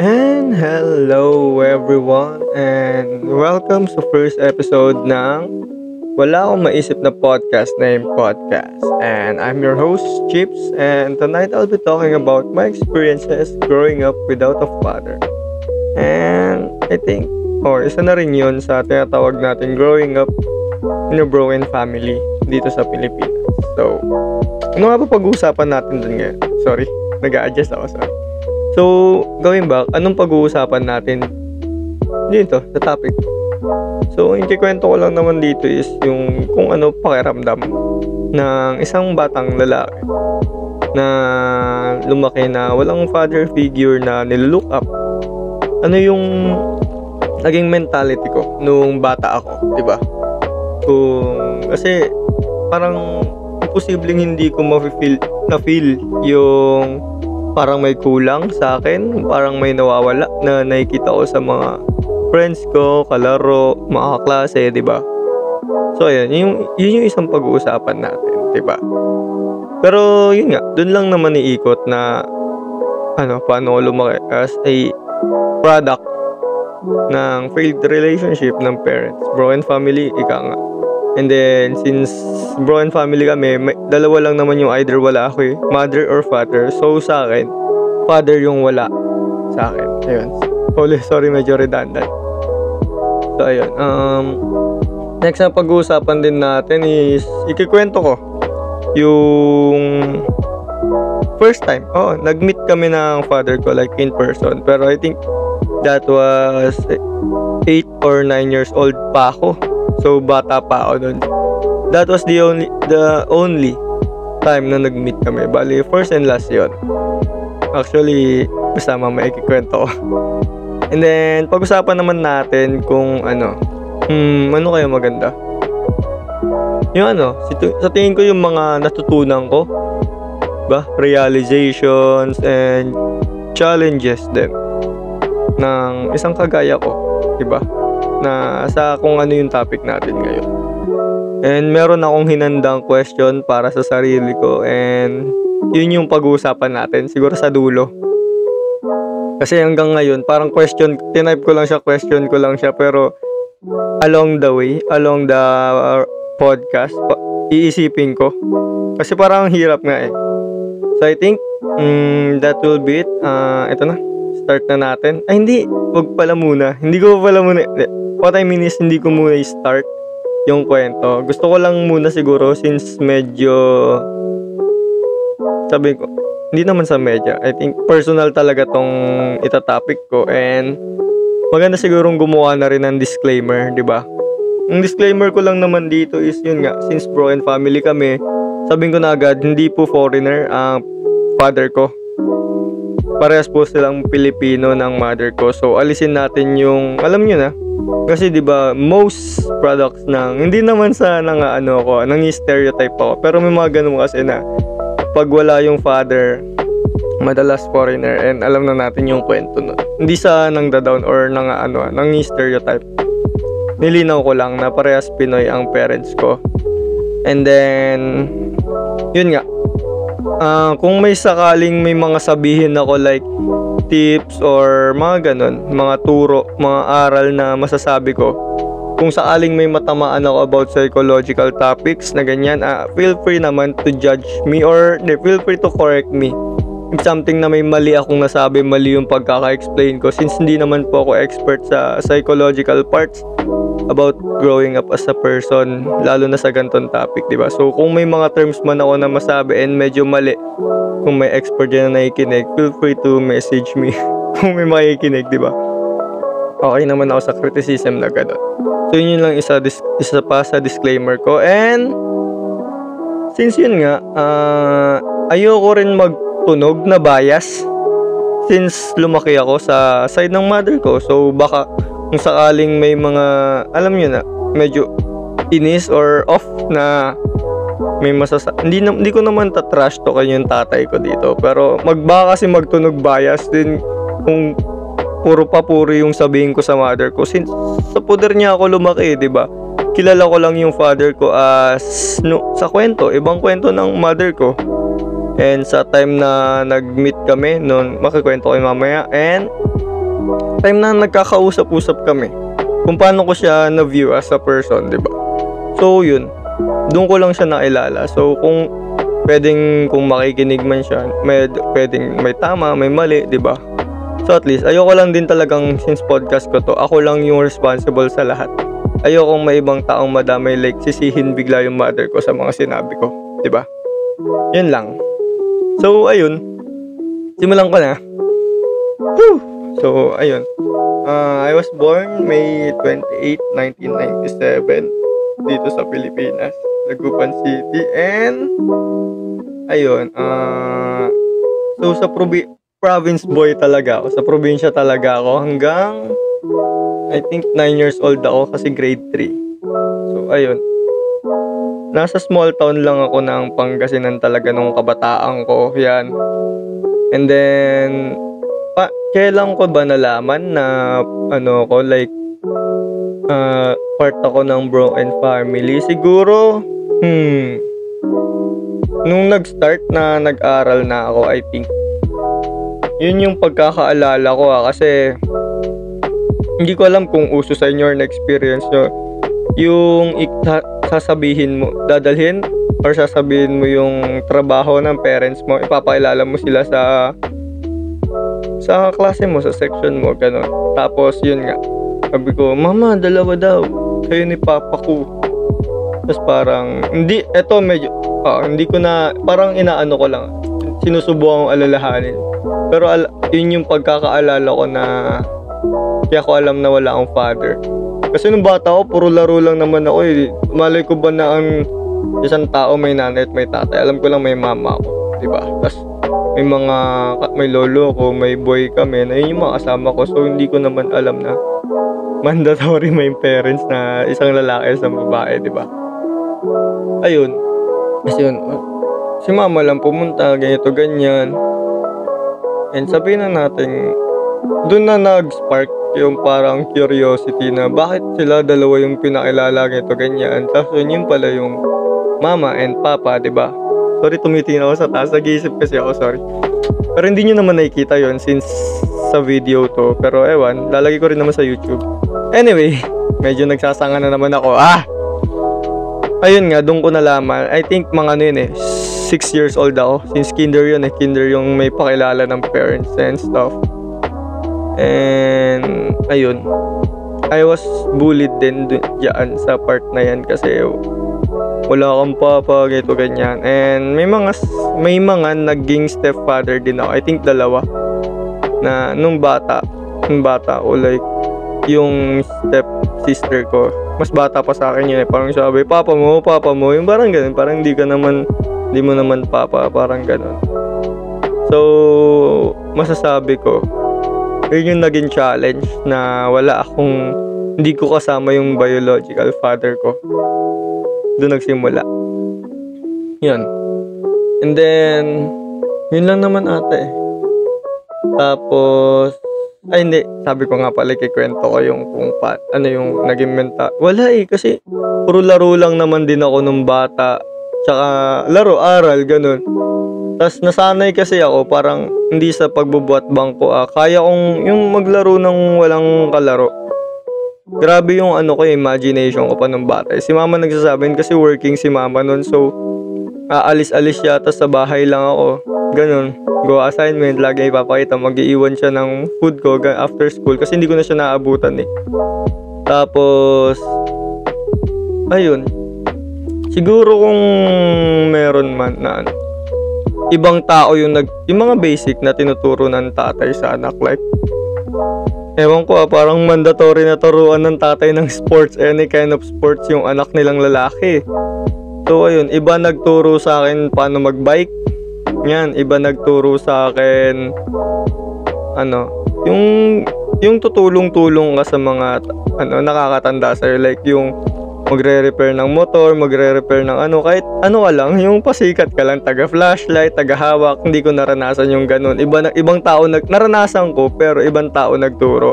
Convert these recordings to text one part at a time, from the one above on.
And hello everyone and welcome sa first episode ng Wala Akong Maisip na Podcast Name Podcast. And I'm your host, Chips, and tonight I'll be talking about my experiences growing up without a father. And I think, isa na rin yun sa tinatawag natin growing up in a broken family dito sa Pilipinas. So, ano nga ba pag-uusapan natin dun ngayon? Sorry, nag-a-adjust ako, sorry. So, going back, anong pag-uusapan natin dito sa topic? So, yung kikwento ko lang naman dito is yung kung ano pakiramdam ng isang batang lalaki na lumaki na walang father figure na nililook up. Ano yung naging mentality ko nung bata ako, diba? Kung, kasi parang imposibleng hindi ko na-feel yung parang may kulang sa akin, parang may nawawala na nakikita ko sa mga friends ko, kalaro, mga kaklase, diba? So, ayan, yun yung isang pag-uusapan natin, diba? Pero, yun nga, dun lang naman iikot na paano lumaki as a product ng failed relationship ng parents, bro and family, ika nga. And then, since bro and family kami, dalawa lang naman yung either wala ako eh, mother or father. So, sa akin, father yung wala sa akin. Ayun. Sorry, medyo redundant. So, ayun. Next na pag-uusapan din natin is, ikikwento ko yung first time. Nag-meet kami ng father ko like in person. Pero I think that was 8 or 9 years old pa ako. So, bata pa ako nun. That was the only time na nag-meet kami. Bali, first and last yun. Actually, basta mamaya ikikwento ko. And then, pag-usapan naman natin kung ano kaya maganda? Yung sa tingin ko yung mga natutunan ko. Ba? Realizations and challenges din. Ng isang kagaya ko. Diba? Na sa kung ano yung topic natin ngayon. And meron akong hinandang question para sa sarili ko and yun yung pag-uusapan natin siguro sa dulo. Kasi hanggang ngayon parang question, question ko lang siya pero along the way, along the podcast, iisipin ko. Kasi parang hirap nga eh. So I think that will be it. Ito na. Start na natin. Ay hindi, wag pala muna. What I mean is, hindi ko muna i-start yung kwento. Gusto ko lang muna siguro since medyo, sabi ko, hindi naman sa media. I think personal talaga tong itatopic ko and maganda sigurong gumawa na rin ng disclaimer, diba? Ang disclaimer ko lang naman dito is yun nga, since bro and family kami, sabihin ko na agad, hindi po foreigner ang father ko. Parehas po silang Pilipino ng mother ko. So, alisin natin yung, alam nyo na, kasi di ba most products ng hindi naman sa stereotype ako pero may mga ganun kasi na pag wala yung father madalas foreigner and alam na natin yung kwento nun. Hindi sa nangda-down or stereotype. Nilinaw ko lang na parehas Pinoy ang parents ko. And then yun nga. Kung may sakaling may mga sabihin ako like tips or mga ganun, mga turo, mga aral na masasabi ko. Kung sakaling may matamaan ako about psychological topics na ganyan, feel free naman to judge me or feel free to correct me. If something na may mali akong nasabi, mali yung pagkaka-explain ko since hindi naman po ako expert sa psychological parts about growing up as a person, lalo na sa ganitong topic, diba? So, kung may mga terms man ako na masabi and medyo mali, kung may expert dyan na nakikinig, feel free to message me kung may makikinig, diba? Okay naman ako sa criticism na gano'n. So, yun lang isa pa sa disclaimer ko. And, since yun nga, ayoko rin magtunog na bias since lumaki ako sa side ng mother ko. So, baka kung sakaling may mga, alam nyo na, medyo inis or off na may hindi ko naman tatrash to kayo yung tatay ko dito pero magbaka kasi magtunog bias din kung puro papuri yung sabihin ko sa mother ko. Since sa poder niya ako lumaki, diba? Kilala ko lang yung father ko as no, sa kwento, ibang kwento ng mother ko. And sa time na nag-meet kami, noon makikwento ko mamaya. And time na nagkakausap-usap kami, kung paano ko siya na-view as a person, diba? So yun, doon ko lang siya nakilala. So kung pwedeng, kung makikinig man siya, pwedeng may tama, may mali, diba? So at least, ayoko lang din talagang, since podcast ko to, ako lang yung responsible sa lahat. Ayokong may ibang taong madamay, like sisihin bigla yung mother ko sa mga sinabi ko, diba? Yun lang. So ayun, simulan ko na. Whew! So ayun, I was born May 28, 1997 dito sa Pilipinas, Dagupan City. And ayun, so sa province boy talaga ako. Sa probinsya talaga ako hanggang I think 9 years old ako, kasi grade 3. So ayun, nasa small town lang ako ng Pangasinan talaga nung kabataan ko. Yan. And then kailan ko ba nalaman na ano ko, like part ako ng broken family? Siguro nung nag-start na nag-aral na ako, I think yun yung pagkakaalala ko, kasi hindi ko alam kung uso sa inyo or na-experience nyo yung sasabihin mo, dadalhin or sasabihin mo yung trabaho ng parents mo, ipapakilala mo sila sa klase mo, sa section mo, ganun. Tapos yun nga, sabi ko, mama, dalawa daw kayo ni papa ko. Tapos parang hindi, eto medyo hindi ko na, parang inaano ko lang, sinusubukan kong alalahanin. Pero yun yung pagkakaalala ko na kaya ko alam na wala akong father. Kasi nung bata ko, puro laro lang naman ako eh. Malay ko ba na ang isang tao may nanay at may tatay? Alam ko lang may mama ko, diba? Tapos may lolo ko, may boy kami, na yun yung mga kasama ko. So hindi ko naman alam na mandatory may parents na isang lalaki, isang babae, diba? Ayun. Kasi yun, si mama lang pumunta, ganito, ganyan. And sabihin na natin, doon na nag-spark yung parang curiosity na bakit sila dalawa yung pinakilala, ganito, ganyan. Tapos yun pala yung mama and papa, diba? Sorry, tumitingin ako sa taas, nag-iisip kasi ako, sorry. Pero hindi nyo naman nakikita yon since sa video to, pero ewan, lalagay ko rin naman sa YouTube. Anyway, medyo nagsasanga na naman ako. Ayun nga, doon ko nalaman, I think mga ano yun eh, 6 years old ako. Since kinder yun eh, kinder yung may pakilala ng parents and stuff. And ayun, I was bullied din dyan sa part na yan, kasi wala akong papa, ganito, ganyan. And may mga naging stepfather din ako. I think dalawa. Na nung bata o like yung step sister ko, mas bata pa sa akin yun eh. Parang sabi, papa mo, yung parang ganun, parang hindi mo naman papa, parang ganun. So masasabi ko, yun yung naging challenge na hindi ko kasama yung biological father ko. Doon nagsimula yun. And then yun lang naman ate. Tapos hindi, sabi ko nga pala, kikwento ko yung kung ano yung naging mental. Wala eh, kasi puro laro lang naman din ako nung bata, tsaka laro, aral, ganun. Tapos nasanay kasi ako, parang hindi sa pagbubuhat-bangko. Kaya kong yung maglaro ng walang kalaro. Grabe yung ano ko, imagination ko pa nung bata. Si mama nagsasabihin, kasi working si mama nun. So, aalis-alis siya, tapos sa bahay lang ako. Ganun, go assignment, lagi ipapakita. Mag-iiwan siya ng food ko after school, kasi hindi ko na siya naabutan eh. Tapos, ayun. Siguro kung meron man na ano, ibang tao yung mga basic na tinuturo ng tatay sa anak, like ewan ko parang mandatory na turuan ng tatay ng sports, any kind of sports yung anak nilang lalaki. So ayun, iba nagturo sa akin paano magbike, yan, iba nagturo sa akin ano, yung tutulong-tulong ka sa mga ano nakakatanda sa'yo, like yung magre-repair ng motor, magre-repair ng ano, kahit ano ka lang, yung pasikat ka lang, taga-flashlight, taga-hawak. Hindi ko naranasan yung ganun. Ibang tao, naranasan ko, pero ibang tao nagturo.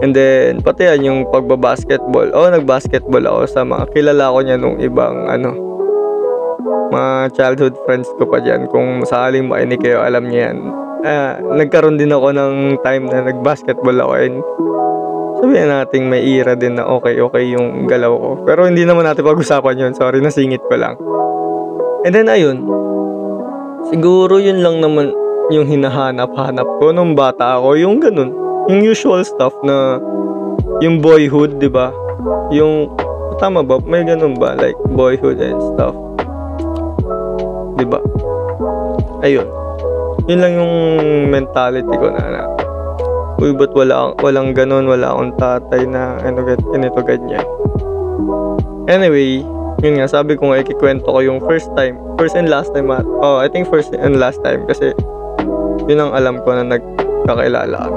And then, pati yan, yung pagbabasketball. Oo, nagbasketball ako sa mga kilala ko niya nung ibang, ano, mga childhood friends ko pa dyan. Kung sakaling makinig kayo, alam niya yan. Nagkaroon din ako ng time na nagbasketball ako, and sabihin natin may era din na okay yung galaw ko, pero hindi naman natin pag-usapan yun, sorry, nasingit ko lang. And then ayun, siguro yun lang naman yung hinahanap-hanap ko nung bata ako, yung ganun, yung usual stuff na yung boyhood, diba? Yung, tama ba? May ganun ba? Like boyhood and stuff, diba? Ayun, yun lang yung mentality ko na uy, ba't walang ganun, wala akong tatay na ano, ganito, ganyan. Anyway, yun nga, sabi ko nga, ikikwento ko yung first and last time. Oh, I think first and last time, kasi yun ang alam ko na nagkakilala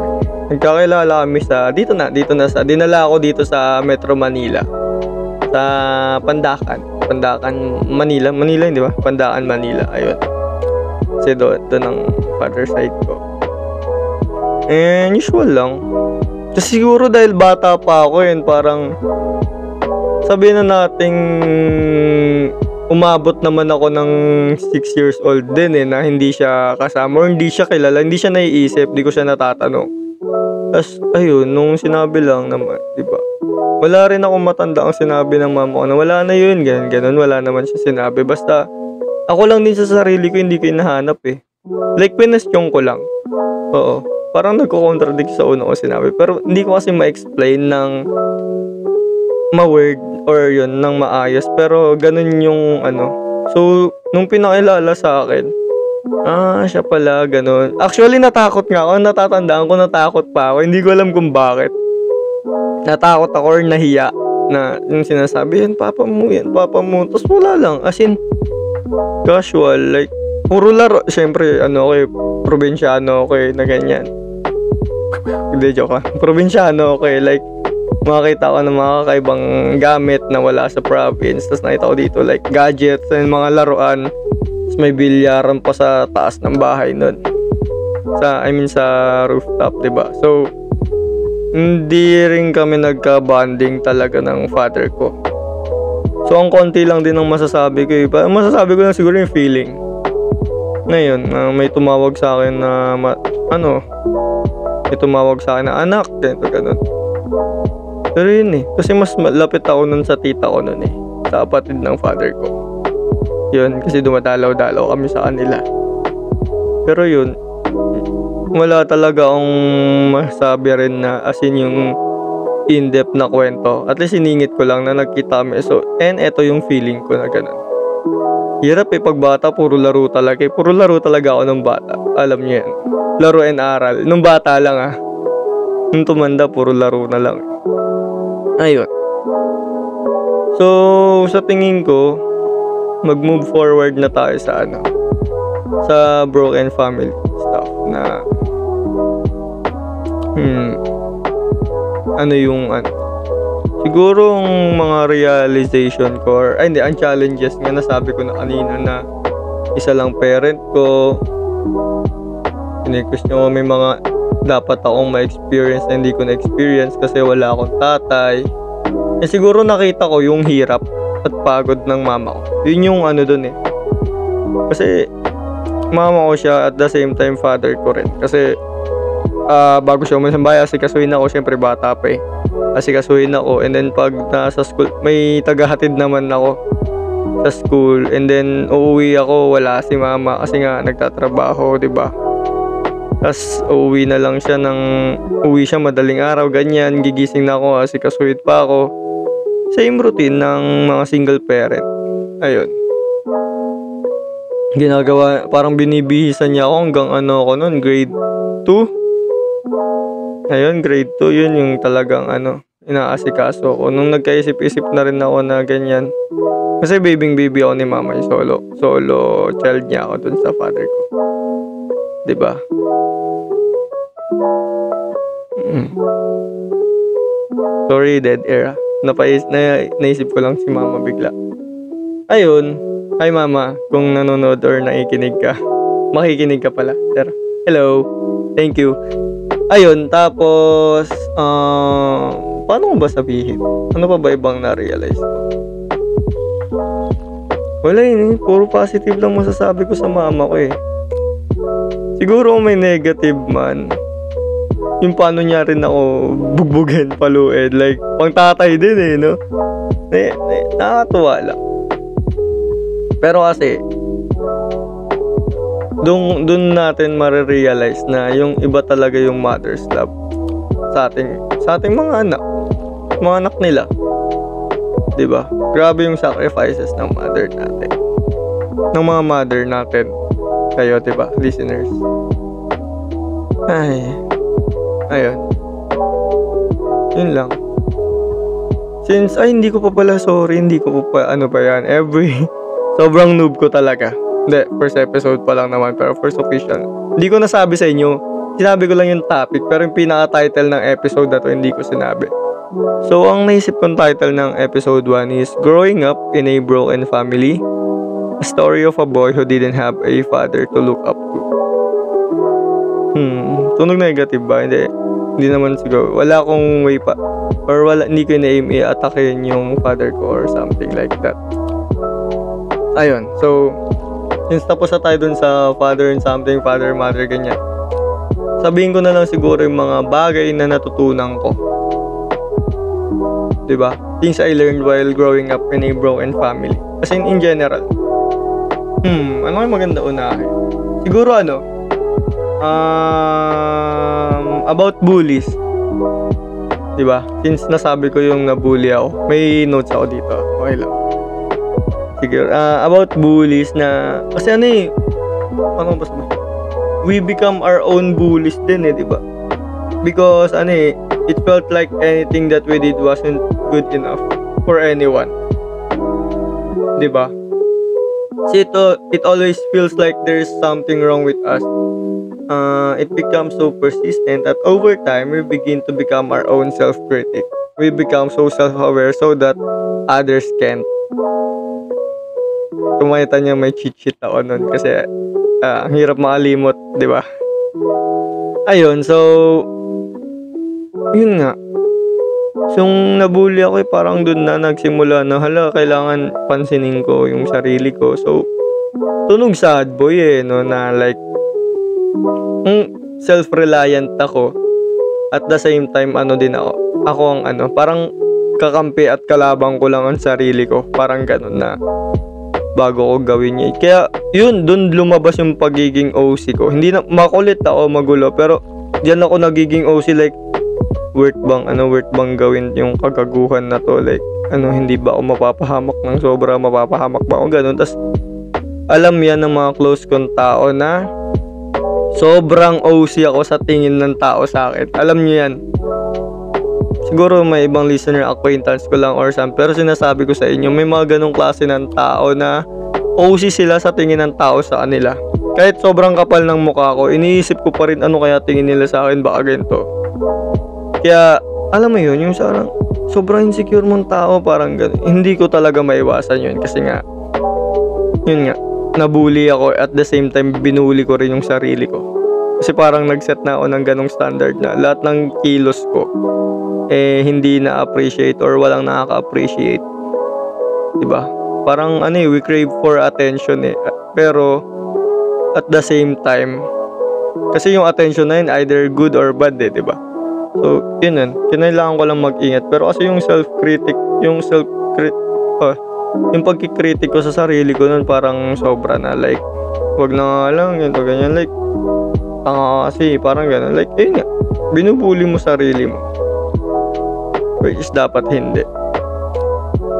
kami sa dito na sa, dinala ako dito sa Metro Manila, sa Pandakan, Manila, hindi ba? Pandakan, Manila, ayun. Kasi doon ang father side ko. And usual lang. Kasi siguro dahil bata pa ako yun, parang sabihin na nating umabot naman ako ng 6 years old din eh, na hindi siya kasama, hindi siya kilala, hindi siya naiisip, di ko siya natatanong. Tapos ayun, nung sinabi lang naman, di ba? Wala rin akong matanda ang sinabi ng mama ko na wala na yun, ganun, wala naman siya sinabi. Basta ako lang din sa sarili ko, hindi ko hinahanap eh. Like pinestyon ko lang. Oo, parang nagko-contradict sa una ko sinabi, pero hindi ko kasi ma-explain ng ma-word or yun, ng maayos, pero ganun yung ano. So, nung pinakilala sa akin, siya pala, ganun. Actually, natakot nga ako, natatandaan ko, natakot pa ako, hindi ko alam kung bakit. Natakot ako or nahiya na yung sinasabi, yan papa mo, tapos wala lang, as in casual, like puro laro, syempre ano, okay, probinsyano, okay, na ganyan. Hindi, joke lang, probinsyano, okay, like makakita ko ng mga kakaibang gamit na wala sa province, tapos nakita ko dito, like gadgets and mga laruan, tapos may bilyaran pa sa taas ng bahay nun, sa rooftop, diba? So hindi rin kami nagka-bonding talaga ng father ko. So, ang konti lang din ang masasabi ko. Masasabi ko lang siguro yung feeling. Ngayon, may tumawag sa akin na, may tumawag sa akin na anak. Ganito, ganun. Pero yun eh. Kasi mas malapit ako nun sa tita ko nun eh. Sa kapatid ng father ko. Yun, kasi dumadalaw-dalaw kami sa kanila. Pero yun, wala talaga akong masabi rin na as in yung in-depth na kwento. At least siningit ko lang na nagkita kami. So, and eto yung feeling ko na ganun. Hirap eh, pag bata, puro laro talaga. Puro laro talaga ako nung bata. Alam niyo yan. Laro and aral. Nung bata lang ah. Nung tumanda, puro laro na lang. Ayun. So, sa tingin ko, mag-move forward na tayo sa ano, sa broken family stuff na ano yung ano, siguro ang mga realization ko, or ay hindi, ang challenges nga nasabi ko na kanina na isa lang parent ko, in-request nyo may mga dapat akong ma-experience na hindi ko na-experience kasi wala akong tatay. Eh siguro nakita ko yung hirap at pagod ng mama ko, yun yung ano dun eh, kasi mama ko siya at the same time father ko rin, kasi bago siya umalis ng bahay, asikasuhin ako, syempre bata pa eh, asikasuhin ako. And then pag nasa school, may tagahatid naman ako sa school, and then uuwi ako, wala si mama kasi nga nagtatrabaho, diba? Tapos uuwi na lang siya ng uuwi siya madaling araw, ganyan, gigising na ako, asikasuhin pa ako, same routine ng mga single parent. Ayun, ginagawa, parang binibihisan niya ako hanggang ano ako nun, grade 2. Ayun, grade 2, yun yung talagang ano, inaasikaso ko. Nung nagkaisip-isip na rin ako na ganyan, kasi baby ako ni mama, yung solo child niya ako dun sa father ko, diba? Sorry, dead air. naisip ko lang si mama bigla. Ayun, hi mama, kung nanonood or nakikinig ka, makikinig ka pala. Pero, hello, thank you. Ayun, tapos, paano ba sabihin? Ano pa ba ibang na-realize ko? Wala yun eh, puro positive lang masasabi ko sa mama ko eh. Siguro may negative man, yung paano niya rin ako bugbugin, paluin. Like, pang tatay din eh, no? Nakakatuwa lang. Pero kasi, doon natin marirealize na yung iba talaga yung mother's love sa ating mga anak. Mga anak nila. Diba? Grabe yung sacrifices ng mother natin. Ng mga mother natin. Kayo, diba? Listeners. Ayun. Yun lang. Since, hindi ko pa pala, sorry, sobrang noob ko talaga. Hindi, first episode pa lang naman, pero first official. Hindi ko nasabi sa inyo, sinabi ko lang yung topic, pero yung pinaka-title ng episode na to, hindi ko sinabi. So, ang naisip kong title ng episode 1 is, Growing Up in a Broken Family, a Story of a Boy Who Didn't Have a Father to Look Up to. Tunog negative ba? Hindi naman siguro. Wala akong way pa. Or wala, hindi ko na-aim i-attackin yung father ko or something like that. Ayun, so... Since tapos na tayo dun sa father and something, father, mother, ganyan. Sabihin ko na lang siguro yung mga bagay na natutunan ko. Diba? Things I learned while growing up in a broken family. As in general. Ano yung maganda unahin? Siguro ano? About bullies. Diba? Since nasabi ko yung nabully ako. May notes ako dito. Okay lang. About bullies na kasi we become our own bullies din eh, diba? Because it felt like anything that we did wasn't good enough for anyone, diba? See, it always feels like there's something wrong with us. It becomes so persistent that over time we begin to become our own self-critic. We become so self-aware so that others can't. Kumaita niya may cheat sheet ako nun kasi ang hirap makalimot, di ba? Ayun, so yun nga. So, yung nabully ako parang dun na nagsimula na hala, kailangan pansinin ko yung sarili ko. So, tunog sad boy no, na like self-reliant ako. At the same time, din ako. Ako ang parang kakampi at kalabang ko lang ang sarili ko. Parang ganun na bago ko gawin niya. Kaya, yun, dun lumabas yung pagiging OC ko. Hindi na, makulit ako, magulo, pero diyan ako nagiging OC, like, worth bang gawin yung kagaguhan na to, like, hindi ba ako mapapahamak ng sobra, mapapahamak ba ako, ganun. Tas, alam yan ng mga close kong tao na sobrang OC ako sa tingin ng tao sa akin. Alam nyo yan. Siguro may ibang listener acquaintance ko lang or something. Pero sinasabi ko sa inyo, may mga ganong klase ng tao na OC sila sa tingin ng tao sa kanila. Kahit sobrang kapal ng mukha ko, iniisip ko pa rin kaya tingin nila sa akin, baka ganito. Kaya, alam mo yun, yung sarang sobrang insecure mong tao, parang ganun. Hindi ko talaga maiwasan yun kasi nga, yun nga, nabully ako at the same time binuli ko rin yung sarili ko. Kasi parang nagset na ako ng ganong standard na lahat ng kilos ko hindi na-appreciate or walang nakaka-appreciate. Diba? Parang we crave for attention eh. Pero, at the same time, kasi yung attention na yun, either good or bad eh, diba? So, yun. Kinailangan ko lang mag-ingat. Pero kasi yung self-critic, yung pagkikritik ko sa sarili ko nun, parang sobra na. Like, wag na lang, ganito, ganyan. Like, kasi, parang ganun. Like, nga, binubuli mo sarili mo. Which is dapat hindi.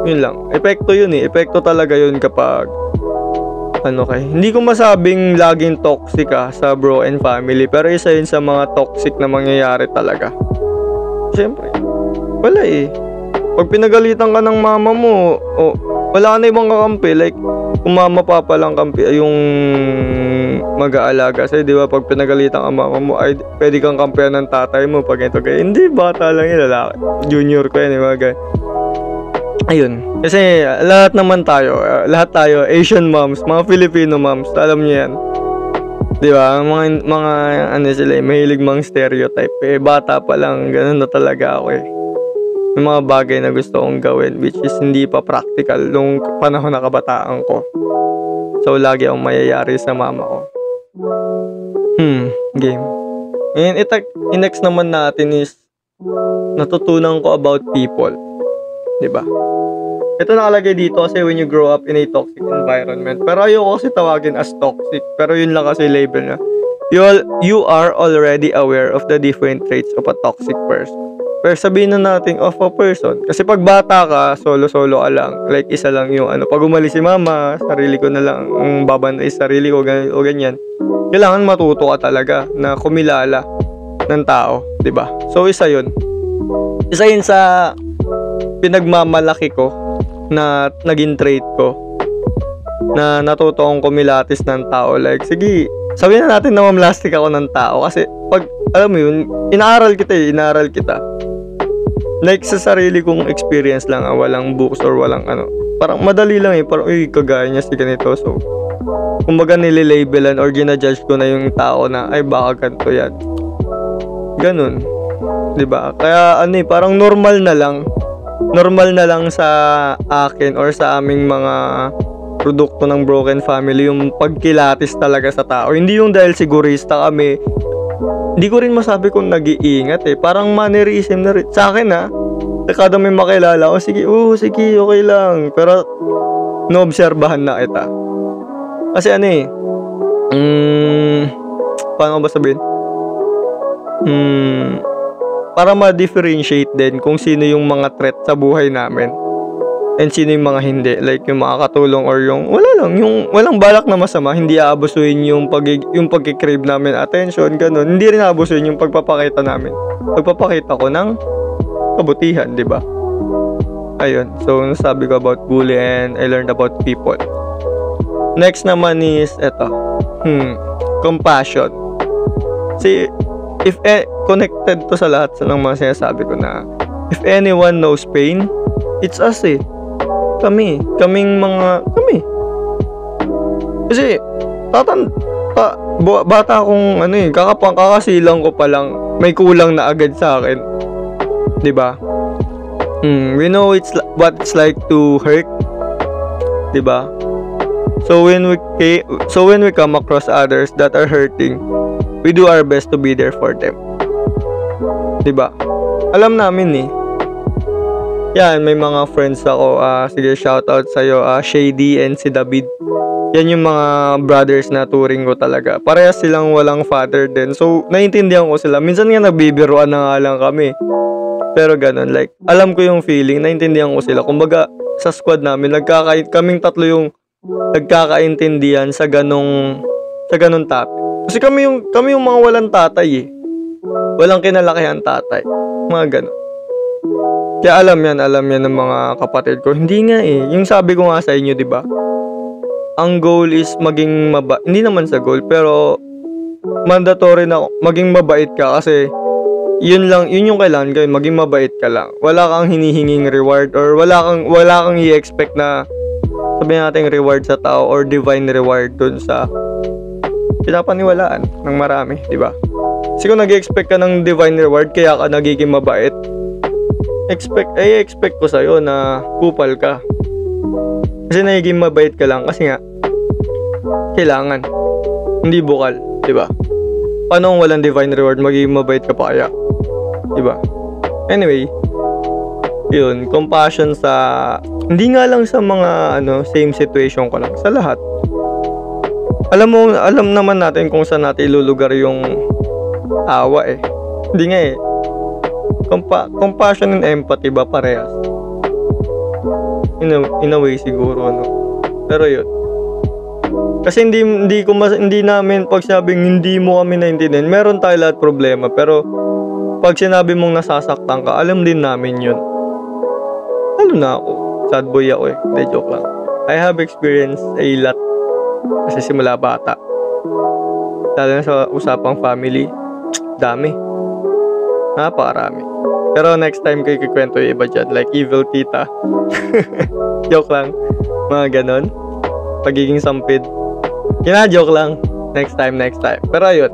Yun lang. Epekto yun eh. Epekto talaga yun kapag hindi ko masabing laging toxic sa bro and family. Pero isa yun sa mga toxic na mangyayari talaga. Siyempre. Wala eh. Pag pinagalitan ka ng mama mo, wala ka na ibang kakampi. Like, kung mama papa lang kampi, yung mag-aalaga sa'yo, di ba? Pag pinagalitan ang mama mo, ay pwede kang kampihan ng tatay mo pag ito. Hindi, bata lang yun, lalaki. Junior ko yan, mga ganyan. ayun. Kasi lahat naman tayo, lahat tayo Asian moms, mga Filipino moms, alam niyo 'yan. 'Di ba? Mga ano sila, mahilig mang stereotype. Eh bata pa lang ganoon na talaga ako eh. May mga bagay na gusto kong gawin which is hindi pa practical nung panahon na kabataan ko. So lagi akong mayayari sa mama ko. Game. And next naman natin is natutunan ko about people. 'Di ba? Ito nakalagay dito kasi when you grow up in a toxic environment. Pero ayoko kasi tawagin as toxic. Pero yun lang kasi label na. You are already aware of the different traits of a toxic person. Pero sabihin na natin of a person. Kasi pag bata ka, solo-solo ka lang. Like isa lang yung ano. Pag umalis si mama, sarili ko na lang. Ang babantay sarili ko o ganyan. Kailangan matuto ka talaga na kumilala ng tao. 'Di ba? So isa yun. Isa yun sa pinagmamalaki ko na naging trait ko na natuto akong kumilatis ng tao. Like, sige, sabihin na natin na mamlastik ako ng tao kasi pag, alam mo yun, inaaral kita. Like, sa sarili kong experience lang, walang books or walang ano. Parang madali lang eh, parang, uy, kagaya niya si ganito. So, kumbaga nililabelan or ginajudge ko na yung tao na, ay, baka ganito yan. Ganun. 'Di ba? Kaya, ano eh, parang normal na lang sa akin or sa aming mga produkto ng broken family yung pagkilatis talaga sa tao. Hindi yung dahil sigurista kami. Hindi ko rin masabi kung nag-iingat eh. Parang mannerism na rin. Sa akin ha, kada may makilala ko, sige, okay lang. Pero, naobserbahan na kita. Kasi ano eh, paano ba sabihin? Para ma-differentiate din kung sino yung mga threat sa buhay namin and sino yung mga hindi, like yung mga katulong or yung wala lang, yung walang balak na masama, hindi aabusuin yung pagkikrave namin attention, ganun. Hindi rin aabusuin yung pagpapakita ko ng kabutihan, di ba? Ayun, so nasabi ko about bully and I learned about people. Next naman is eto, compassion. See, if connected to sa lahat ng mga sinasabi ko na if anyone knows pain, it's us eh. Kaming mga. Kasi, bata akong ano eh, kakasilang ko pa lang, may kulang na agad sa akin. 'Di ba? We know what it's like to hurt. 'Di ba? So when we come across others that are hurting, we do our best to be there for them. 'Di ba? Alam namin eh. Yan, may mga friends ako. Sige, shoutout sa'yo. Shady and si David. Yan yung mga brothers na turing ko talaga. Parehas silang walang father din. So, naiintindihan ko sila. Minsan nga nagbibiruan na nga lang kami. Pero ganun, like, alam ko yung feeling. Naiintindihan ko sila. Kumbaga, sa squad namin, kaming tatlo yung nagkakaintindihan sa ganong topic. Kasi kami yung mga walang tatay eh. Walang kinalakihan tatay. Mga ganun. Kaya alam yan ng mga kapatid ko. Hindi nga eh. Yung sabi ko nga sa inyo, di ba? Ang goal is maging mabait. Hindi naman sa goal, pero mandatory na maging mabait ka kasi yun lang, yun yung kailangan gawin. Maging mabait ka lang. Wala kang hinihinging reward or wala kang i-expect na sabihin natin reward sa tao or divine reward dun sa pinapaniwalaan ng marami, di ba? Kasi kung nag-expect ka ng divine reward, kaya ka nagiging mabait, expect ko sa'yo na kupal ka. Kasi nagiging mabait ka lang, kasi nga, kailangan. Hindi bukal, di ba? Paano kung walang divine reward, magiging mabait ka pa kaya? Di ba? Anyway, yun, compassion sa, hindi nga lang sa mga, same situation ko lang, sa lahat. Alam naman natin kung saan natin ilulugar yung awa eh. Hindi nga eh. Compassion and empathy ba parehas? In a way siguro, ano. Pero yun. Kasi hindi namin pag sinabing hindi mo kami naintindihan, meron tayo lahat problema. Pero pag sinabi mong nasasaktan ka, alam din namin yun. Alam na ako. Sad boy ako eh. De joke lang. I have experienced a lot. Kasi simula bata, lalo na sa usapang family, dami, napakarami. Pero next time ko ikukwento yung iba dyan, like evil tita. Joke lang. Mga ganon. Pagiging sampid. Kina-joke lang. Next time. Pero ayun.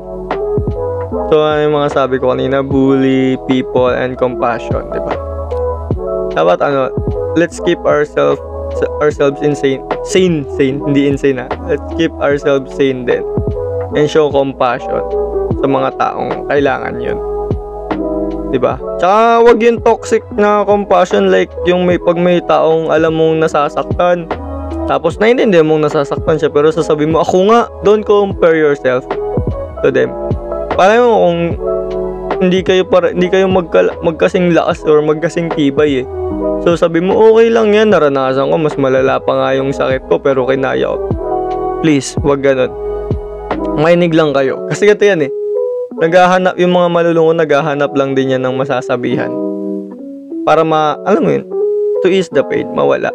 So, yung mga sabi ko kanina, bully, people, and compassion, di ba? Dapat ano, let's keep ourselves insane. Sane. Hindi insane, ha. Let's keep ourselves sane din. And show compassion sa mga taong kailangan yun. Diba? Tsaka wag yung toxic na compassion, like yung pag may taong alam mong nasasaktan, tapos naiintindihan mong nasasaktan siya, pero sasabihin mo, ako nga, don't compare yourself to them. Parang kung hindi kayo magkasing lakas or magkasing tibay eh. So sabi mo, okay lang yan, naranasan ko, mas malala pa nga yung sakit ko, pero kinaya ko. Please, wag ganun. Mainig lang kayo. Kasi ganito yan eh. Naghahanap, yung mga malulungkot, naghahanap lang din yan ng masasabihan. Para alam mo yun, to ease the pain, mawala.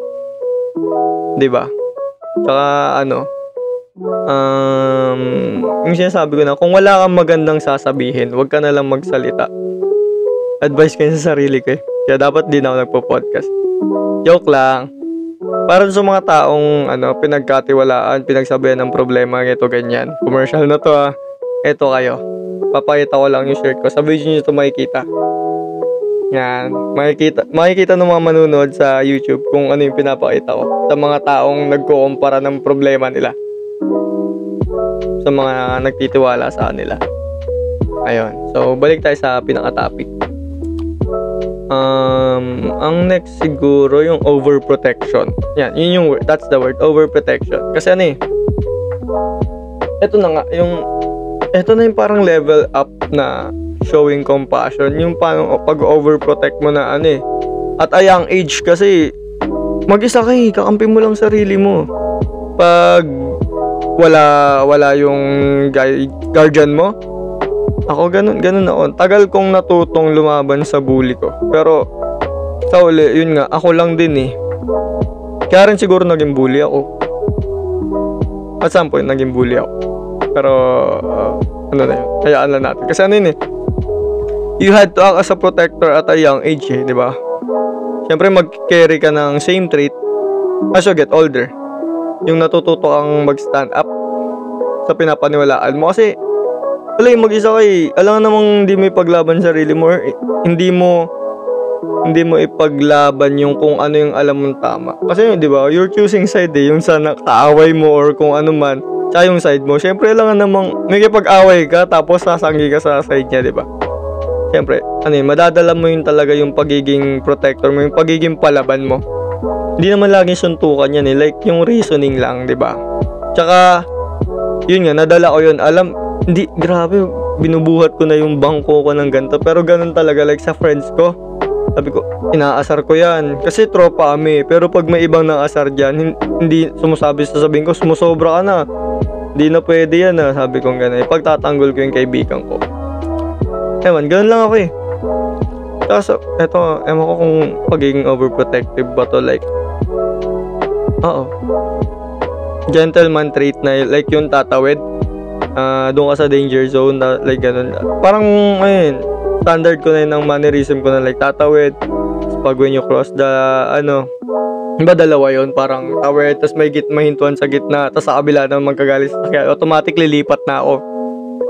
Diba? Tsaka ano, yung sinasabi ko na, kung wala kang magandang sasabihin, huwag ka na lang magsalita. Advice ko yun sa sarili ko eh. Kaya dapat din ako nagpo-podcast. Joke lang. Para sa mga taong ano, pinagkatiwalaan, pinagsabihan ng problema, ito ganyan. Commercial na to ha. Ito kayo. Papakita ko lang yung shirt ko. Sa video nyo ito makikita. Yan. Makikita ng mga manunod sa YouTube kung ano yung pinapakita ko. Sa mga taong nagkukumpara ng problema nila. Sa mga nagtitiwala sa nila. Ayun. So, balik tayo sa pinaka-topic. Ang next siguro yung overprotection. Yan, yun yung word. That's the word, overprotection. Kasi ano eh, ito na yung parang level up na showing compassion. Yung parang pag-overprotect mo na ano eh. At a young age kasi, mag-isa ka eh, kakampi mo lang sarili mo. Pag wala yung guardian mo. Ako ganun ako. Tagal kong natutong lumaban sa bully ko. Pero sa uli, yun nga, ako lang din eh. Kaya rin siguro naging bully ako. At some point naging bully ako. Pero ano na yun, hayaan lang natin. Kasi ano yun eh, you had to act as a protector at a young age eh, diba? Siyempre mag-carry ka ng same trait as you get older. Yung natututo kang mag-stand up sa pinapaniwalaan mo. Kasi wala yung mag-isa ka eh. Alam namang hindi mo ipaglaban sarili mo. Hindi mo ipaglaban yung kung ano yung alam mong tama. Kasi yun, di ba? You're choosing side eh. Yung sana kaaway mo or kung ano man. Tsaka yung side mo. Siyempre, alam namang nagipag-away ka tapos sasanggi ka sa side niya, di ba? Siyempre, ano yun, madadala mo yun talaga yung pagiging protector mo, yung pagiging palaban mo. Hindi naman laging suntukan yan eh. Like yung reasoning lang, di ba? Tsaka, yun nga, nadala ko yun. Hindi, grabe, binubuhat ko na yung bangko ko ng ganito. Pero ganun talaga, like sa friends ko. Sabi ko, inaasar ko yan. Kasi tropa kami. Pero pag may ibang naasar dyan, hindi sumusabi, sasabihin ko, sumusobra ka na. Hindi na pwede yan, ha. Sabi ko ganun. Pagtatanggol ko yung kaibigan ko. Ewan, ganun lang ako eh. Tapos, eto, ewan ko kung pagiging overprotective ba to, like, oo. Gentleman trait na, like yung tatawid. Doon ka sa danger zone, like ganun. Parang, ayun, standard ko na yun, ng mannerism ko na, like, tatawid. Pag when you cross the, ba dalawa yun, parang tawid, tapos may mahintuan sa gitna, tapos sa kabila na magkagalis. Kaya automatically lilipat na ako.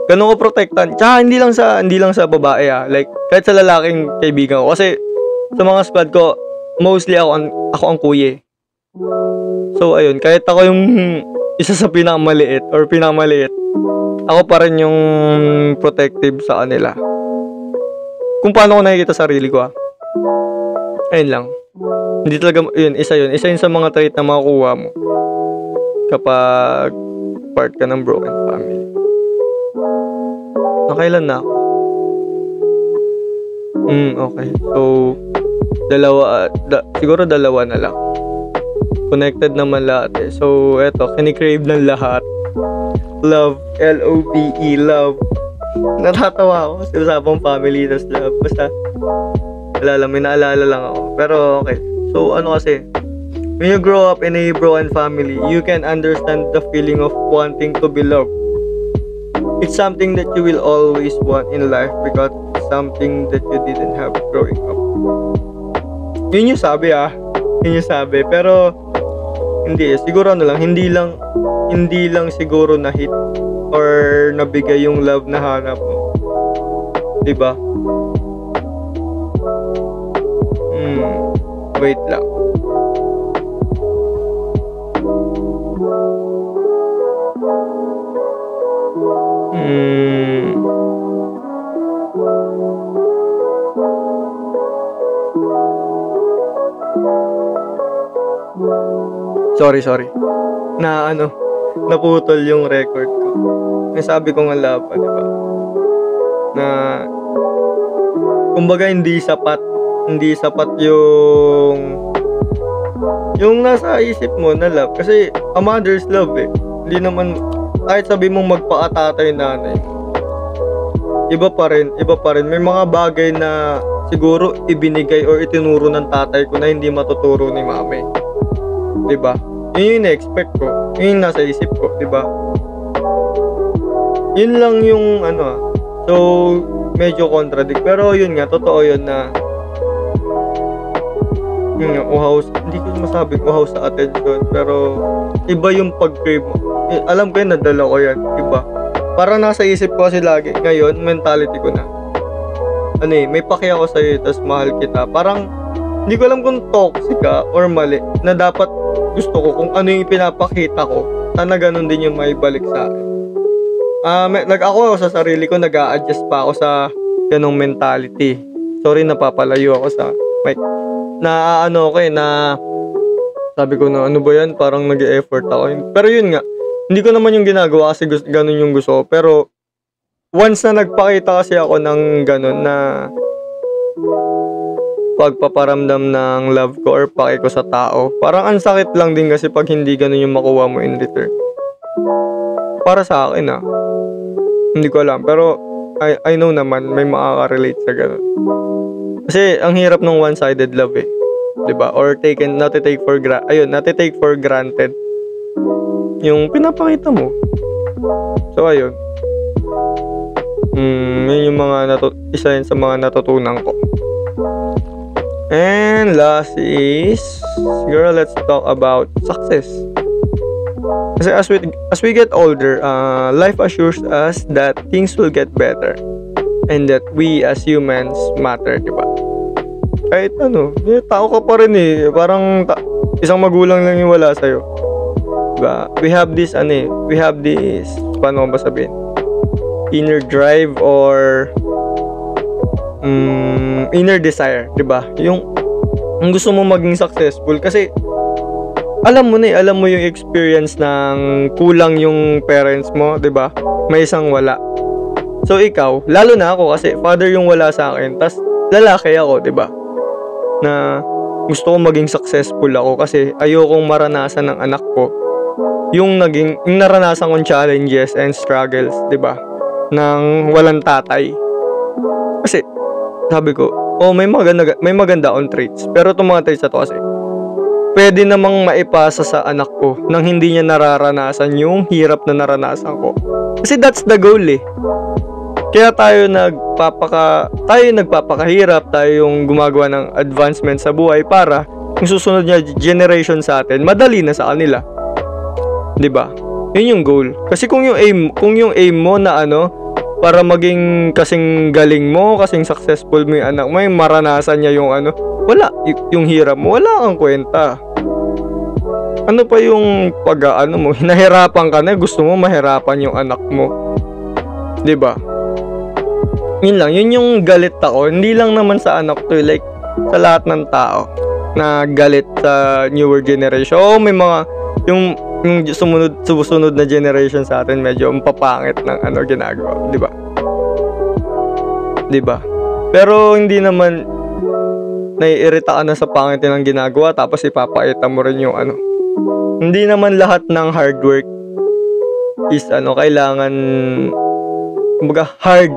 Ganun ko protektan. Tsaka, hindi lang sa babae, ah. Like, kahit sa lalaking kaibigan ko. Kasi, sa mga squad ko, mostly ako ang kuya. So, ayun, kahit ako yung isa sa pinakamaliit, ako pa rin yung protective sa kanila. Kung paano ko nakikita sarili ko, ha. Ayun lang. Hindi talaga, yun, isa yun sa mga trait na makukuha mo kapag part ka ng broken family. Nakailan na ako? Okay. So, siguro dalawa na lang. Connected naman lahat eh. So, eto, kinikrave ng lahat. Love. L-O-V-E. Love. Natatawa ako kasi usapang family, tas love. Basta, naalala lang ako. Pero, okay. So, kasi, when you grow up in a broken family, you can understand the feeling of wanting to be loved. It's something that you will always want in life because it's something that you didn't have growing up. Yun yung sabi yun yung sabi, pero hindi siguro hindi lang siguro na hit or nabigay yung love na hanap mo. 'Di ba? Wait lang. Sorry. Naputol yung record ko. Nasabi ko nga laba, di ba? Na, kumbaga hindi sapat yung nasa isip mo na love. Kasi, a mother's love eh. Hindi naman, kahit sabi mong magpaatatay nanay. Iba pa rin. May mga bagay na siguro ibinigay or itinuro ng tatay ko na hindi matuturo ni mami. Diba? Yun yung na-expect ko. Yun yung nasa isip ko, diba? Yun lang yung So, medyo contradict. Pero yun nga, totoo yun na hindi ko masabi uhaw sa attention. Pero, iba yung pag-crave mo. Alam ko yun, nadala ko yan. Iba. Para nasa isip ko kasi lagi. Ngayon, mentality ko na. May pakiya ko sa'yo, tas mahal kita. Parang, hindi ko alam kung toxic ka or mali. Na dapat, gusto ko kung ano yung pinapakita ko sana ganun din yung may balik sa akin. Ako sa sarili ko nag-a-adjust pa ako sa ganung mentality. Sorry, napapalayo ako sa mic. Sabi ko na ano ba yan, parang nag-e-effort ako. Pero yun nga, hindi ko naman yung ginagawa kasi ganun yung gusto ko. Pero once na nagpakita kasi ako ng ganun na pagpaparamdam ng love ko or pake ko sa tao, parang ang sakit lang din kasi pag hindi ganun yung makuha mo in return. Para sa akin hindi ko alam, pero I know naman may makaka-relate sa ganun. Kasi ang hirap ng one-sided love eh, 'di ba? Or nati-take for granted yung pinapakita mo. So ayun. Yun yung mga isa yun sa mga natutunan ko. And last is, girl, let's talk about success. Kasi as we get older, life assures us that things will get better and that we as humans matter, diba? Kahit tao ka pa rin eh. Parang isang magulang lang yung wala sa'yo, diba? We have this paano ba sabihin? Inner drive or inner desire, 'di ba? Yung gusto mo maging successful kasi alam mo yung experience ng kulang yung parents mo, 'di ba? May isang wala. So ikaw, lalo na ako kasi father yung wala sa akin, tas lalaki ako, 'di ba? Na gusto ko maging successful ako kasi ayokong maranasan ng anak ko yung naranasan kong challenges and struggles, 'di ba? Nang walang tatay. Kasi sabi ko, may maganda on traits. Pero itong mga traits na to kasi, pwede namang maipasa sa anak ko nang hindi niya nararanasan yung hirap na naranasan ko. Kasi that's the goal eh. Kaya tayo nagpapakahirap, tayo yung gumagawa ng advancement sa buhay para yung susunod na generation sa atin, madali na sa kanila. 'Di ba? Yun yung goal. Kasi kung yung aim mo na para maging kasing galing mo, kasing successful mo yung anak mo, yung maranasan niya yung wala, yung hirap mo, wala kang kwenta. Ano pa yung pag mo, hinahirapan ka na, gusto mo mahirapan yung anak mo. 'Di ba? Yun lang, yun yung galit ako, hindi lang naman sa anak to, like sa lahat ng tao na galit sa newer generation. May mga yung susunod na generation sa atin medyo mapapangit ng ginagawa, 'di ba? 'Di ba? Pero hindi naman naiirita ka na sa pangit ng ginagawa tapos ipapakita mo rin yung Hindi naman lahat ng hard work is kailangan kumbaga hard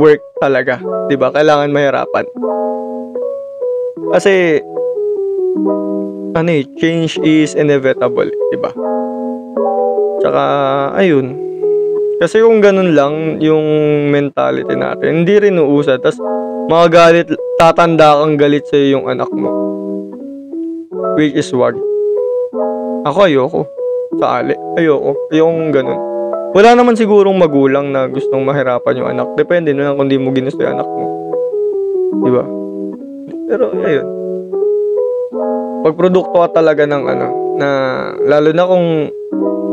work talaga, 'di ba? Kailangan mahirapan. Kasi change is inevitable, 'di ba? Tsaka ayun. Kasi kung ganun lang yung mentality natin, hindi rin uusa. Tapos magagalit, tatanda kang galit sa'yo yung anak mo. Which is wag. Ako ayoko. Sa ali, ayoko. Ayokong ganun. Wala naman sigurong magulang na gustong mahirapan yung anak. Depende na lang kung di mo ginusto yung anak mo. Diba? Pero ayun. Pagprodukto ka talaga ng ano, na lalo na kung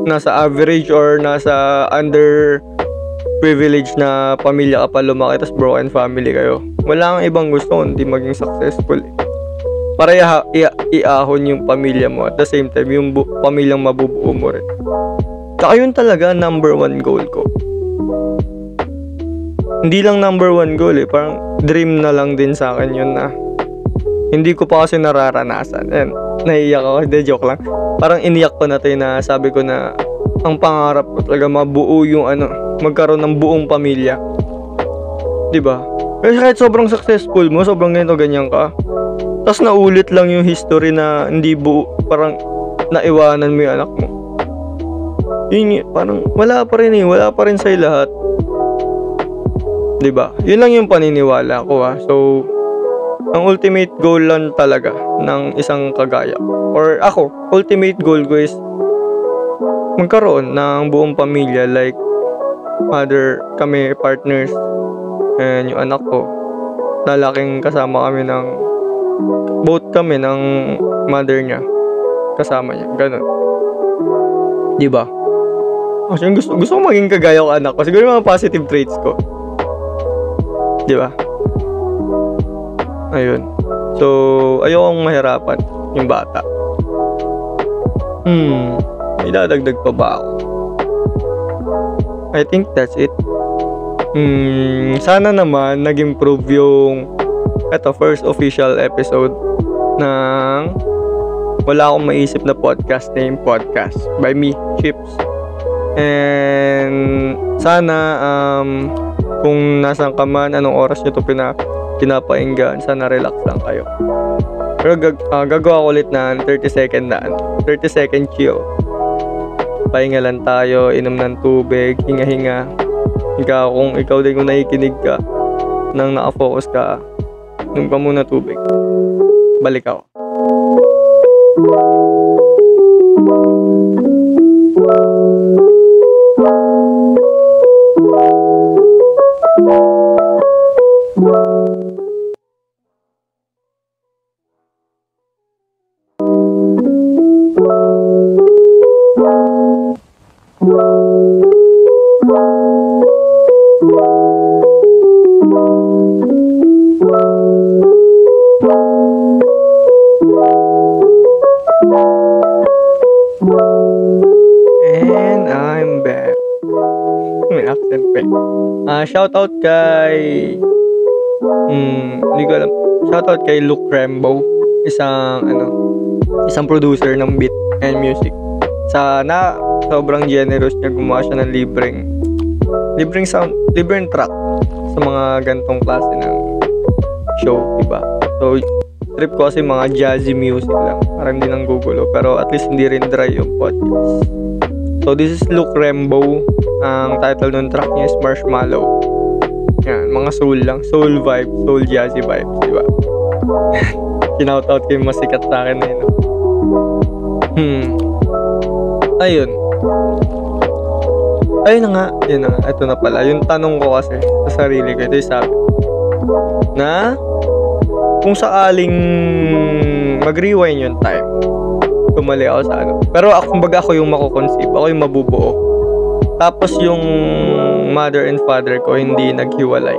nasa average or nasa underprivileged na pamilya ka pa lumaki, tas broken family kayo, wala kang ibang gusto hindi maging successful eh. Para iahon yung pamilya mo, at the same time yung pamilyang mabubuo mo rin. Saka yun talaga number one goal ko. Hindi lang number one goal eh, parang dream na lang din sa akin yun na hindi ko pa kasi nararanasan. And naiiyak ako, hindi, joke lang. Parang iniyak ko na tayo na sabi ko na ang pangarap ko talaga mabuo yung ano, magkaroon ng buong pamilya. Diba? Kasi kahit sobrang successful mo, sobrang ganito, ganyan ka, tapos naulit lang yung history na hindi buo, parang naiwanan mo yung anak mo. Yun, parang wala pa rin eh, wala pa rin sa'yo lahat. Diba? Yun lang yung paniniwala ko ha. So, ang ultimate goal lang talaga ng isang kagaya, or ako, ultimate goal ko is magkaroon ng buong pamilya, like mother, kami partners, and yung anak ko, lalaking kasama kami ng both kami ng mother niya, kasama niya, ganun. Diba? Actually, gusto ko maging kagaya ko anak ko, siguro yung mga positive traits ko. Diba? Ayun. So, ayokong mahirapan yung bata. May dadagdag pa ba ako? I think that's it. Sana naman nag-improve yung eto, first official episode ng Wala Akong Maisip na Podcast Name Podcast by me, Chips. And sana kung nasaan ka man, anong oras nyo ito pinapainggan, sana relax lang kayo. Pero gagawa ko ulit na 30 second chill. Pahingalan tayo, inom ng tubig, hinga-hinga. Ikaw, kung ikaw din, kung nakikinig ka, nang nakafocus ka, inom ka muna tubig. Balik ako. Shoutout kay hindi ko alam. Shoutout kay Luke Rambo, isang producer ng beat and music. Sana sobrang generous niya, gumawa siya ng libreng track sa mga gantong klase ng show, diba? So trip ko kasi mga jazzy music lang, parang hindi nang gugulo, pero at least hindi rin dry yung podcast. So this is Luke Rambo. Ang title ng track niya is Marshmallow. Yan, mga soul lang. Soul vibe, soul jazzy vibes, diba? Kinoutout ko yung masikat sa akin na yun. Ayun na nga. Ito na pala. Yung tanong ko kasi sa sarili ko, ito yung sabi na kung sakaling mag-rewind yung time, tumali ako sa ano. Pero kumbaga ako yung makukonceive, ako yung mabubuo. Tapos yung mother and father ko hindi naghiwalay.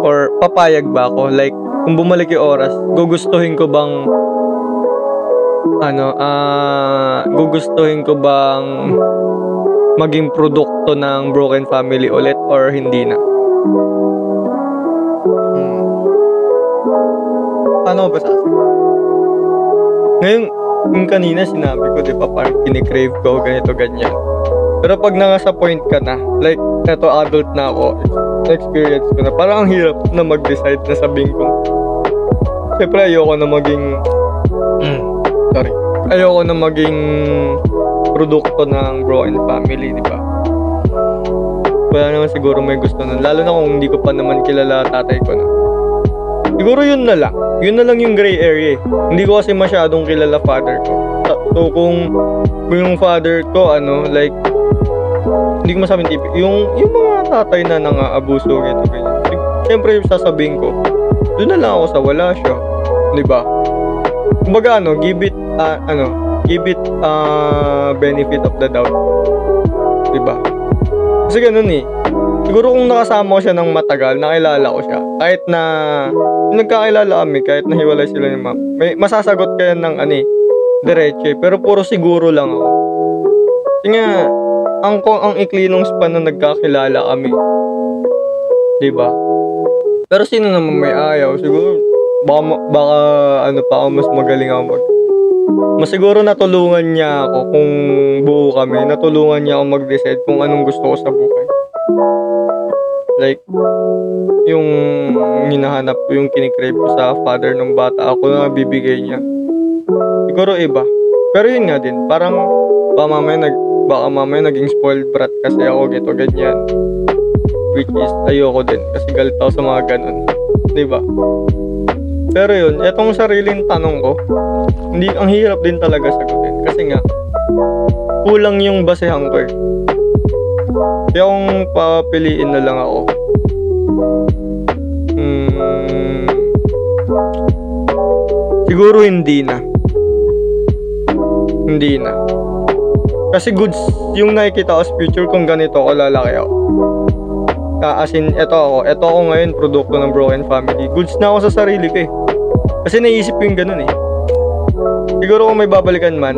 Or papayag ba ako? Like, kung bumalik yung oras, gugustuhin ko bang maging produkto ng broken family ulit or hindi na? Ano ba sa akin? Ngayon, yung kanina sinabi ko, di ba, parang kinikrave ko, ganito, ganyan. Pero pag nasa point ka na, like, eto adult na ako, experience ko na, parang ang hirap na mag-decide na sabihin ko. Siyempre, ayoko na maging produkto ng bro and family, di ba? wala naman siguro may gusto nun. Lalo na kung hindi ko pa naman kilala tatay ko na. Siguro yun na lang. Yun na lang yung gray area eh. Hindi ko kasi masyadong kilala father ko. So kung yung father ko ano, like, hindi ko masabing tip. Yung mga tatay na nang-aabuso gito. Siyempre sasabihin ko, doon na lang ako sa wala siya. Diba? Kumbaga ano, give it benefit of the doubt. Diba? Kasi ganun eh. Siguro kung nakasama ko siya ng matagal, nakilala ko siya. Kahit na nagkakilala kami, kahit nahiwalay sila ni ma'am, may masasagot ka yan ng diretso. Pero puro siguro lang ako. Kasi nga, ang ikli nung span na nagkakilala kami. Diba? Pero sino naman may ayaw? Siguro, baka pa ako, mas magaling ako mas siguro natulungan niya ako kung buo kami. Natulungan niya ako mag-decide kung anong gusto ko sa buhay. Like, yung hinahanap ko, yung kinikrave ko sa father ng bata, ako na bibigay niya. Siguro iba. Pero yun nga din, parang baka mamaya naging spoiled brat kasi ako, gito, ganyan. Which is, ayoko din kasi galit ako sa mga ganun. Diba? Pero yun, etong sariling tanong ko, hindi, ang hirap din talaga sagutin kasi nga kulang yung basehan ko eh. Kaya kung papiliin na lang ako, siguro hindi na kasi goods yung nakikita ko sa future kung ganito ako lalaki ako. As in, eto ako ngayon, produkto ng broken family. Goods na ako sa sarili ko eh, kasi naisip yung ganun eh. Siguro kung may babalikan man,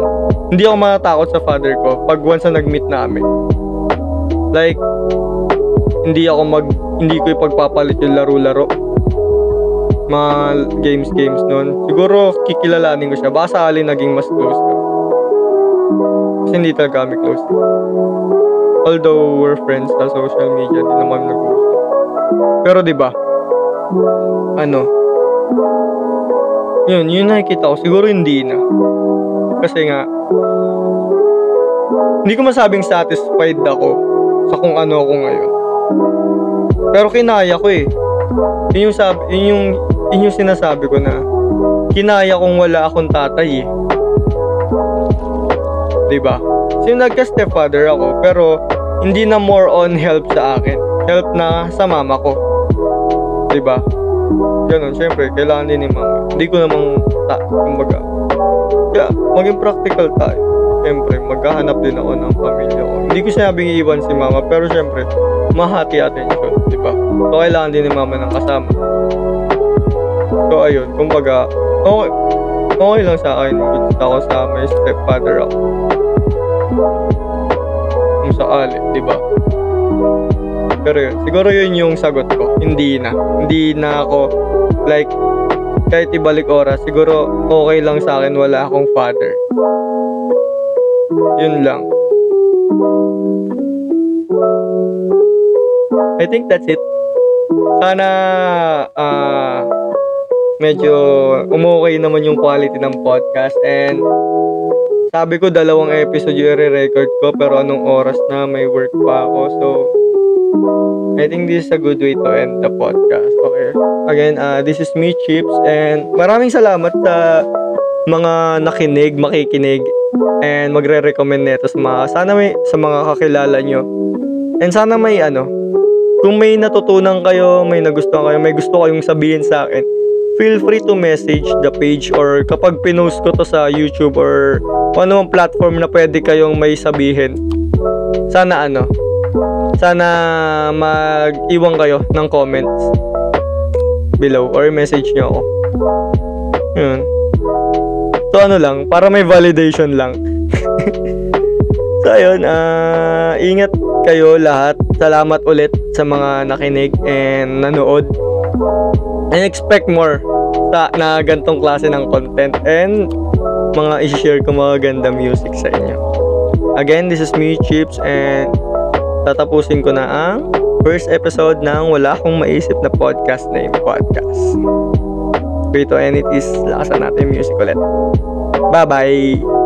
hindi ako matatakot sa father ko pag once na nag-meet na kami. Like, hindi ko ipagpapalit yung laro-laro, mga games nun. Siguro kikilalanin ko siya, baka sa alin naging mas close ko. Kasi hindi talaga kami close. Although we're friends sa social media, hindi naman nag-close. Pero diba, yun nakikita ko, siguro hindi na. Kasi nga, hindi ko masabing satisfied ako sa kung ano ako ngayon. Pero kinaya ko eh. Yun yung sinasabi ko na, kinaya kong wala akong tatay eh. Diba? So yung nagka-stepfather ako, pero hindi na more on help sa akin. Help na sa mama ko. Diba? Ganun, syempre, kailangan din ni mama. Hindi ko namang kumbaga. Kaya, maging practical tayo. Siyempre, maghahanap din ako ng pamilya ko. Hindi ko sinabing iiwan si mama, pero siyempre, mahati attention, di ba? So, kailangan din ni mama ng kasama. So, ayun, kumbaga, okay lang sa akin. Gusto ako sa may stepfather ako. Kung sakali, di ba? Pero yun, siguro yun yung sagot ko. Hindi na ako, like, kahit ibalik oras, siguro okay lang sa akin, wala akong father. Yun lang. I think that's it. Sana medyo umukay naman yung quality ng podcast. And sabi ko 2 episode yung re-record ko, pero anong oras na, may work pa ako. So I think this is a good way to end the podcast. Okay. Again, this is me, Chips, and maraming salamat sa mga nakinig, makikinig, and magre-recommend nito sa mga, sa mga kakilala nyo. And sana may kung may natutunan kayo, may nagustuhan kayo, may gusto kayong sabihin sa akin, feel free to message the page, or kapag pinost ko to sa YouTube or kung anumang platform na pwede kayong may sabihin. Sana mag-iwan kayo ng comments below or message nyo ako. Yun. So lang, para may validation lang. So ayun, ingat kayo lahat. Salamat ulit sa mga nakinig and nanood. And expect more na gantong klase ng content and mga i-share ko mga ganda music sa inyo. Again, this is me, Chips, and tatapusin ko na ang first episode ng Wala Akong Maisip na Podcast Name Podcast. Great to end it is lakasan natin music ulit. Bye-bye!